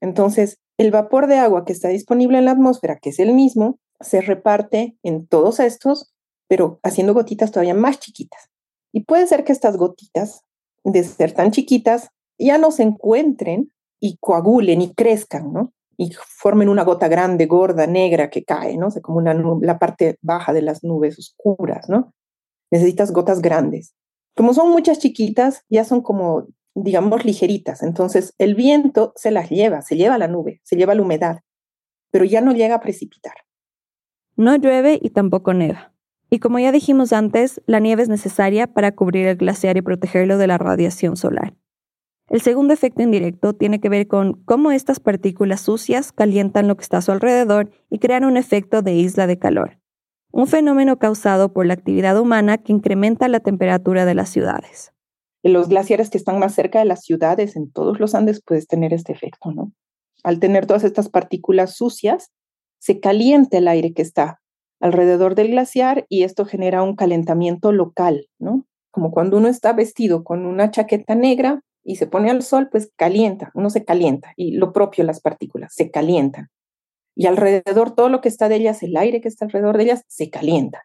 Entonces, el vapor de agua que está disponible en la atmósfera, que es el mismo, se reparte en todos estos, pero haciendo gotitas todavía más chiquitas. Y puede ser que estas gotitas, de ser tan chiquitas, ya no se encuentren y coagulen y crezcan, ¿no? Y formen una gota grande, gorda, negra que cae, ¿no? O sea, como una nube, la parte baja de las nubes oscuras, ¿no? Necesitas gotas grandes. Como son muchas chiquitas, ya son como, digamos, ligeritas. Entonces, el viento se las lleva, se lleva la nube, se lleva la humedad, pero ya no llega a precipitar. No llueve y tampoco neva. Y como ya dijimos antes, la nieve es necesaria para cubrir el glaciar y protegerlo de la radiación solar. El segundo efecto indirecto tiene que ver con cómo estas partículas sucias calientan lo que está a su alrededor y crean un efecto de isla de calor, un fenómeno causado por la actividad humana que incrementa la temperatura de las ciudades. Los glaciares que están más cerca de las ciudades en todos los Andes pueden tener este efecto, ¿no? Al tener todas estas partículas sucias, se calienta el aire que está alrededor del glaciar y esto genera un calentamiento local, ¿no? Como cuando uno está vestido con una chaqueta negra y se pone al sol, pues calienta, uno se calienta, y lo propio las partículas, se calientan. Y alrededor, todo lo que está de ellas, el aire que está alrededor de ellas, se calienta.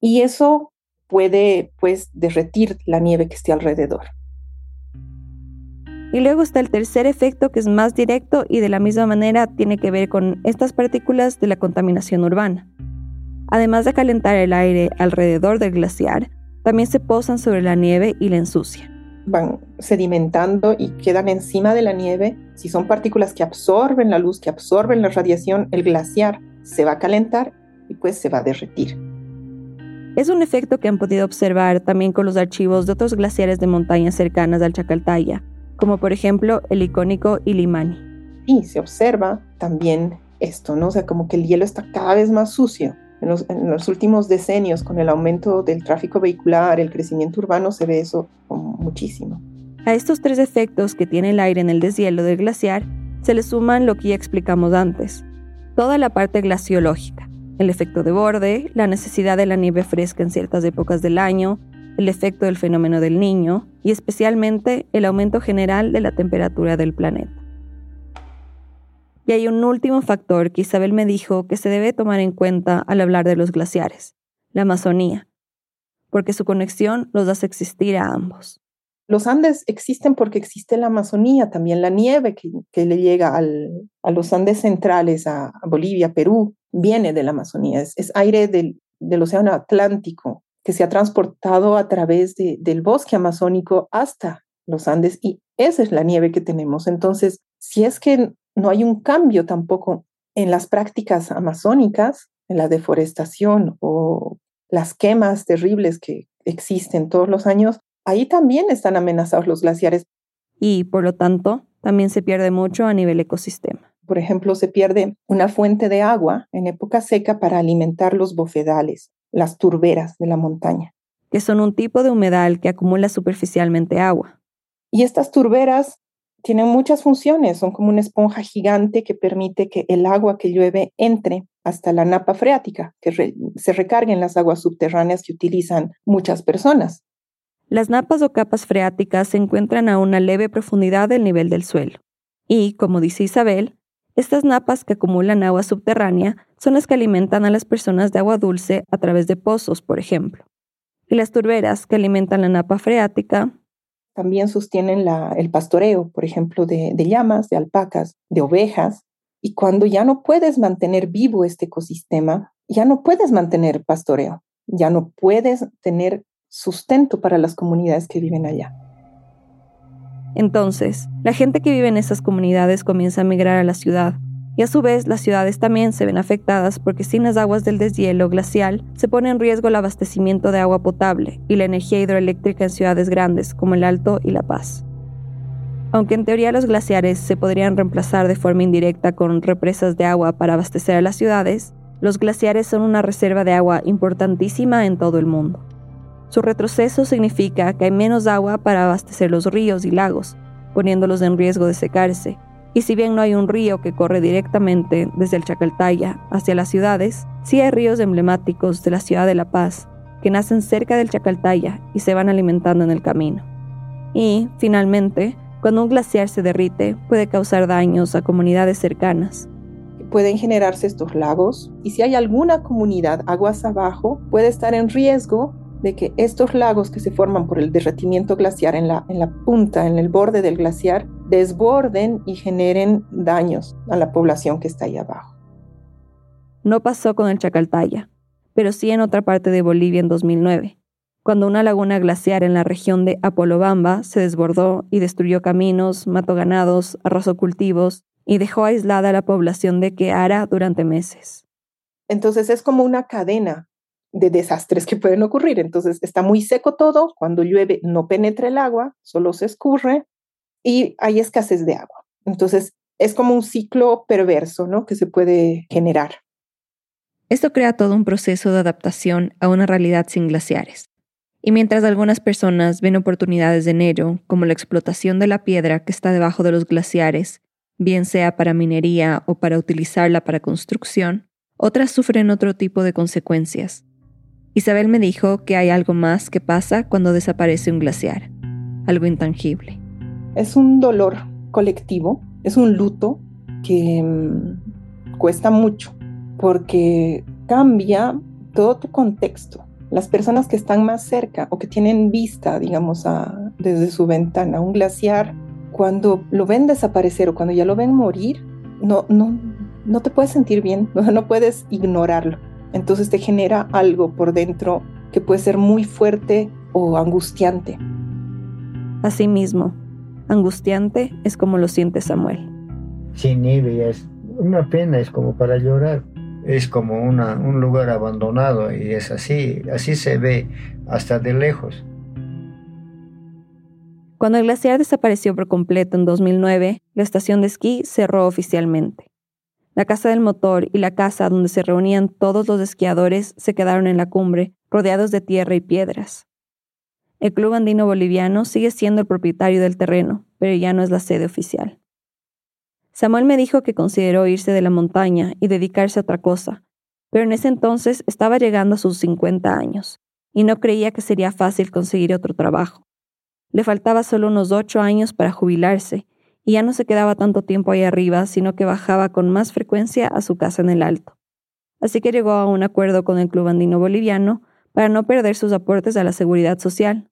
Y eso puede, pues, derretir la nieve que esté alrededor. Y luego está el tercer efecto, que es más directo y de la misma manera tiene que ver con estas partículas de la contaminación urbana. Además de calentar el aire alrededor del glaciar, también se posan sobre la nieve y la ensucian. Van sedimentando y quedan encima de la nieve. Si son partículas que absorben la luz, que absorben la radiación, el glaciar se va a calentar y pues se va a derretir. Es un efecto que han podido observar también con los archivos de otros glaciares de montañas cercanas al Chacaltaya, como por ejemplo el icónico Ilimani. Sí, se observa también esto, ¿no? O sea, como que el hielo está cada vez más sucio. En los, en los últimos decenios, con el aumento del tráfico vehicular, el crecimiento urbano, se ve eso muchísimo. A estos tres efectos que tiene el aire en el deshielo del glaciar, se le suman lo que ya explicamos antes. Toda la parte glaciológica, el efecto de borde, la necesidad de la nieve fresca en ciertas épocas del año, el efecto del fenómeno del Niño y especialmente el aumento general de la temperatura del planeta. Y hay un último factor que Isabel me dijo que se debe tomar en cuenta al hablar de los glaciares, la Amazonía, porque su conexión los hace existir a ambos. Los Andes existen porque existe la Amazonía, también la nieve que, que le llega al, a los Andes centrales, a, a Bolivia, Perú, viene de la Amazonía, es, es aire del, del Océano Atlántico que se ha transportado a través de, del bosque amazónico hasta los Andes y esa es la nieve que tenemos. Entonces, si es que no hay un cambio tampoco en las prácticas amazónicas, en la deforestación o las quemas terribles que existen todos los años, ahí también están amenazados los glaciares. Y, por lo tanto, también se pierde mucho a nivel ecosistema. Por ejemplo, se pierde una fuente de agua en época seca para alimentar los bofedales, las turberas de la montaña, que son un tipo de humedal que acumula superficialmente agua. Y estas turberas tienen muchas funciones, son como una esponja gigante que permite que el agua que llueve entre hasta la napa freática, que re, se recarguen las aguas subterráneas que utilizan muchas personas. Las napas o capas freáticas se encuentran a una leve profundidad del nivel del suelo. Y, como dice Isabel, estas napas que acumulan agua subterránea son las que alimentan a las personas de agua dulce a través de pozos, por ejemplo. Y las turberas que alimentan la napa freática también sostienen la, el pastoreo, por ejemplo, de, de llamas, de alpacas, de ovejas. Y cuando ya no puedes mantener vivo este ecosistema, ya no puedes mantener pastoreo, ya no puedes tener sustento para las comunidades que viven allá. Entonces, la gente que vive en esas comunidades comienza a migrar a la ciudad, y a su vez las ciudades también se ven afectadas porque sin las aguas del deshielo glacial se pone en riesgo el abastecimiento de agua potable y la energía hidroeléctrica en ciudades grandes como El Alto y La Paz. Aunque en teoría los glaciares se podrían reemplazar de forma indirecta con represas de agua para abastecer a las ciudades, los glaciares son una reserva de agua importantísima en todo el mundo. Su retroceso significa que hay menos agua para abastecer los ríos y lagos, poniéndolos en riesgo de secarse. Y si bien no hay un río que corre directamente desde el Chacaltaya hacia las ciudades, sí hay ríos emblemáticos de la ciudad de La Paz que nacen cerca del Chacaltaya y se van alimentando en el camino. Y, finalmente, cuando un glaciar se derrite, puede causar daños a comunidades cercanas. Pueden generarse estos lagos, y si hay alguna comunidad aguas abajo, puede estar en riesgo de que estos lagos que se forman por el derretimiento glaciar en la, en la punta, en el borde del glaciar, desborden y generen daños a la población que está ahí abajo. No pasó con el Chacaltaya, pero sí en otra parte de Bolivia en dos mil nueve. Cuando una laguna glaciar en la región de Apolobamba se desbordó y destruyó caminos, mató ganados, arrasó cultivos y dejó aislada a la población de Keara durante meses. Entonces es como una cadena de desastres que pueden ocurrir. Entonces está muy seco todo, cuando llueve no penetra el agua, solo se escurre y hay escasez de agua. Entonces es como un ciclo perverso, ¿no?, que se puede generar. Esto crea todo un proceso de adaptación a una realidad sin glaciares. Y mientras algunas personas ven oportunidades en ello, como la explotación de la piedra que está debajo de los glaciares, bien sea para minería o para utilizarla para construcción, otras sufren otro tipo de consecuencias. Isabel me dijo que hay algo más que pasa cuando desaparece un glaciar, algo intangible. Es un dolor colectivo, es un luto que mmm, cuesta mucho porque cambia todo tu contexto. Las personas que están más cerca o que tienen vista, digamos, a, desde su ventana, un glaciar, cuando lo ven desaparecer o cuando ya lo ven morir, no, no, no te puedes sentir bien, no, no puedes ignorarlo. Entonces te genera algo por dentro que puede ser muy fuerte o angustiante. Asimismo, angustiante es como lo siente Samuel. Sin nieve es una pena, es como para llorar. Es como una, un lugar abandonado y es así, así se ve hasta de lejos. Cuando el glaciar desapareció por completo en dos mil nueve, la estación de esquí cerró oficialmente. La casa del motor y la casa donde se reunían todos los esquiadores se quedaron en la cumbre, rodeados de tierra y piedras. El Club Andino Boliviano sigue siendo el propietario del terreno, pero ya no es la sede oficial. Samuel me dijo que consideró irse de la montaña y dedicarse a otra cosa, pero en ese entonces estaba llegando a sus cincuenta años y no creía que sería fácil conseguir otro trabajo. Le faltaba solo unos ocho años para jubilarse y ya no se quedaba tanto tiempo ahí arriba, sino que bajaba con más frecuencia a su casa en el Alto. Así que llegó a un acuerdo con el Club Andino Boliviano para no perder sus aportes a la seguridad social.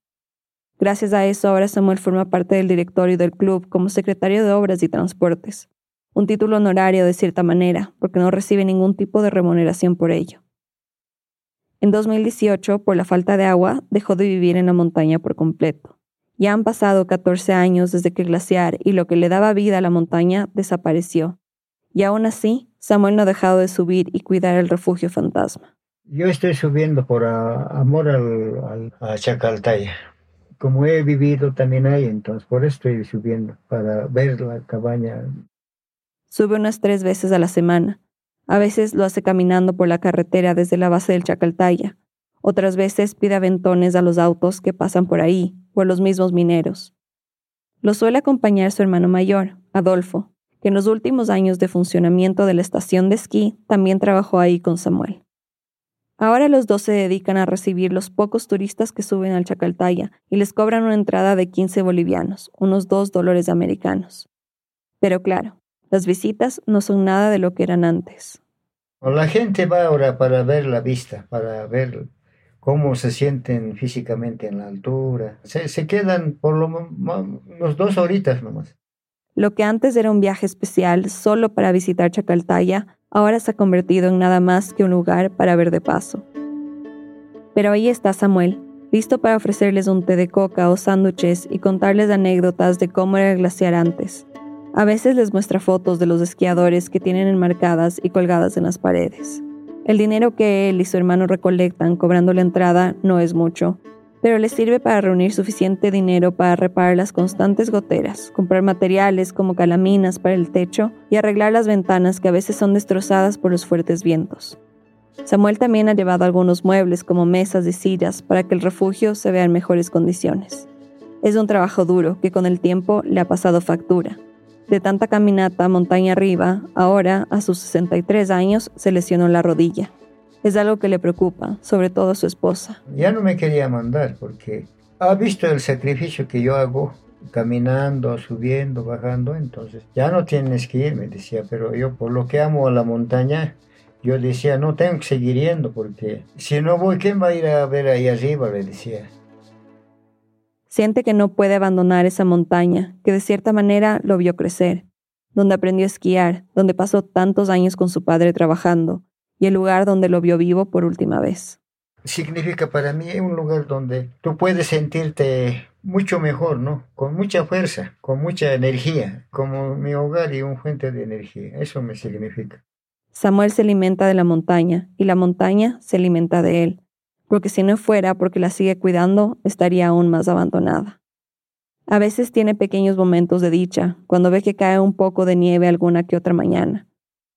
Gracias a eso, ahora Samuel forma parte del directorio del club como secretario de Obras y Transportes. Un título honorario de cierta manera, porque no recibe ningún tipo de remuneración por ello. En dos mil dieciocho, por la falta de agua, dejó de vivir en la montaña por completo. Ya han pasado catorce años desde que el glaciar y lo que le daba vida a la montaña desapareció. Y aún así, Samuel no ha dejado de subir y cuidar el refugio fantasma. Yo estoy subiendo por a, amor al, al, a Chacaltaya. Como he vivido también ahí, entonces por eso estoy subiendo, para ver la cabaña. Sube unas tres veces a la semana. A veces lo hace caminando por la carretera desde la base del Chacaltaya. Otras veces pide aventones a los autos que pasan por ahí, o a los mismos mineros. Lo suele acompañar su hermano mayor, Adolfo, que en los últimos años de funcionamiento de la estación de esquí también trabajó ahí con Samuel. Ahora los dos se dedican a recibir los pocos turistas que suben al Chacaltaya y les cobran una entrada de quince bolivianos, unos dos dólares americanos. Pero claro, las visitas no son nada de lo que eran antes. La gente va ahora para ver la vista, para ver cómo se sienten físicamente en la altura. Se, se quedan por lo menos dos horitas nomás. Lo que antes era un viaje especial solo para visitar Chacaltaya, ahora se ha convertido en nada más que un lugar para ver de paso. Pero ahí está Samuel, listo para ofrecerles un té de coca o sándwiches y contarles anécdotas de cómo era el glaciar antes. A veces les muestra fotos de los esquiadores que tienen enmarcadas y colgadas en las paredes. El dinero que él y su hermano recolectan cobrando la entrada no es mucho, pero les sirve para reunir suficiente dinero para reparar las constantes goteras, comprar materiales como calaminas para el techo y arreglar las ventanas que a veces son destrozadas por los fuertes vientos. Samuel también ha llevado algunos muebles como mesas y sillas para que el refugio se vea en mejores condiciones. Es un trabajo duro que con el tiempo le ha pasado factura. De tanta caminata montaña arriba, ahora, a sus sesenta y tres años, se lesionó la rodilla. Es algo que le preocupa, sobre todo a su esposa. Ya no me quería mandar porque ha visto el sacrificio que yo hago, caminando, subiendo, bajando, entonces ya no tienes que ir, me decía, pero yo por lo que amo a la montaña, yo decía, no, tengo que seguir yendo porque si no voy, ¿quién va a ir a ver ahí arriba?, le decía. Siente que no puede abandonar esa montaña, que de cierta manera lo vio crecer, donde aprendió a esquiar, donde pasó tantos años con su padre trabajando, y el lugar donde lo vio vivo por última vez. Significa para mí un lugar donde tú puedes sentirte mucho mejor, ¿no? Con mucha fuerza, con mucha energía, como mi hogar y una fuente de energía. Eso me significa. Samuel se alimenta de la montaña, y la montaña se alimenta de él, porque si no fuera porque la sigue cuidando, estaría aún más abandonada. A veces tiene pequeños momentos de dicha, cuando ve que cae un poco de nieve alguna que otra mañana.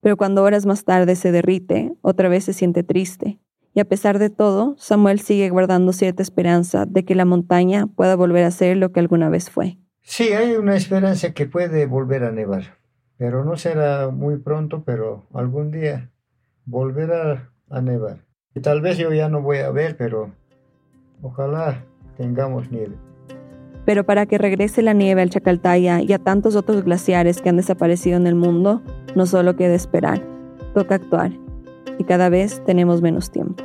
Pero cuando horas más tarde se derrite, otra vez se siente triste. Y a pesar de todo, Samuel sigue guardando cierta esperanza de que la montaña pueda volver a ser lo que alguna vez fue. Sí, hay una esperanza que puede volver a nevar. Pero no será muy pronto, pero algún día volverá a nevar. Y tal vez yo ya no voy a ver, pero ojalá tengamos nieve. Pero para que regrese la nieve al Chacaltaya y a tantos otros glaciares que han desaparecido en el mundo, no solo queda esperar, toca actuar. Y cada vez tenemos menos tiempo.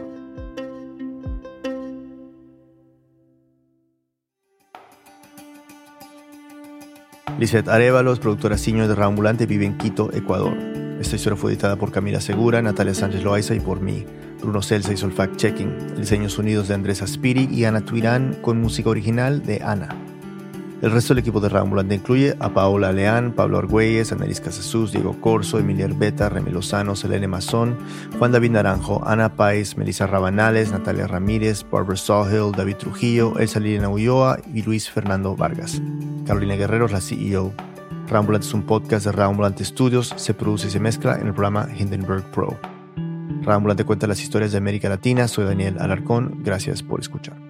Lisset Arévalo, productora senior de Radio Ambulante, vive en Quito, Ecuador. Esta historia fue editada por Camila Segura, Natalia Sánchez Loaiza y por mí. Bruno Celsa hizo el fact-checking. Diseños sonidos de Andrés Aspiri y Ana Tuirán con música original de Ana. El resto del equipo de Radio Ambulante incluye a Paola Leán, Pablo Argüelles, Annelies Casasus, Diego Corso, Emilia Herbeta, Remy Lozano, Selene Mazón, Juan David Naranjo, Ana Páez, Melissa Rabanales, Natalia Ramírez, Barbara Sawhill, David Trujillo, Elsa Liliana Ulloa y Luis Fernando Vargas. Carolina Guerrero es la C E O. Radio Ambulante es un podcast de Radio Ambulante Estudios, se produce y se mezcla en el programa Hindenburg Pro. Radio Ambulante cuenta las historias de América Latina. Soy Daniel Alarcón. Gracias por escuchar.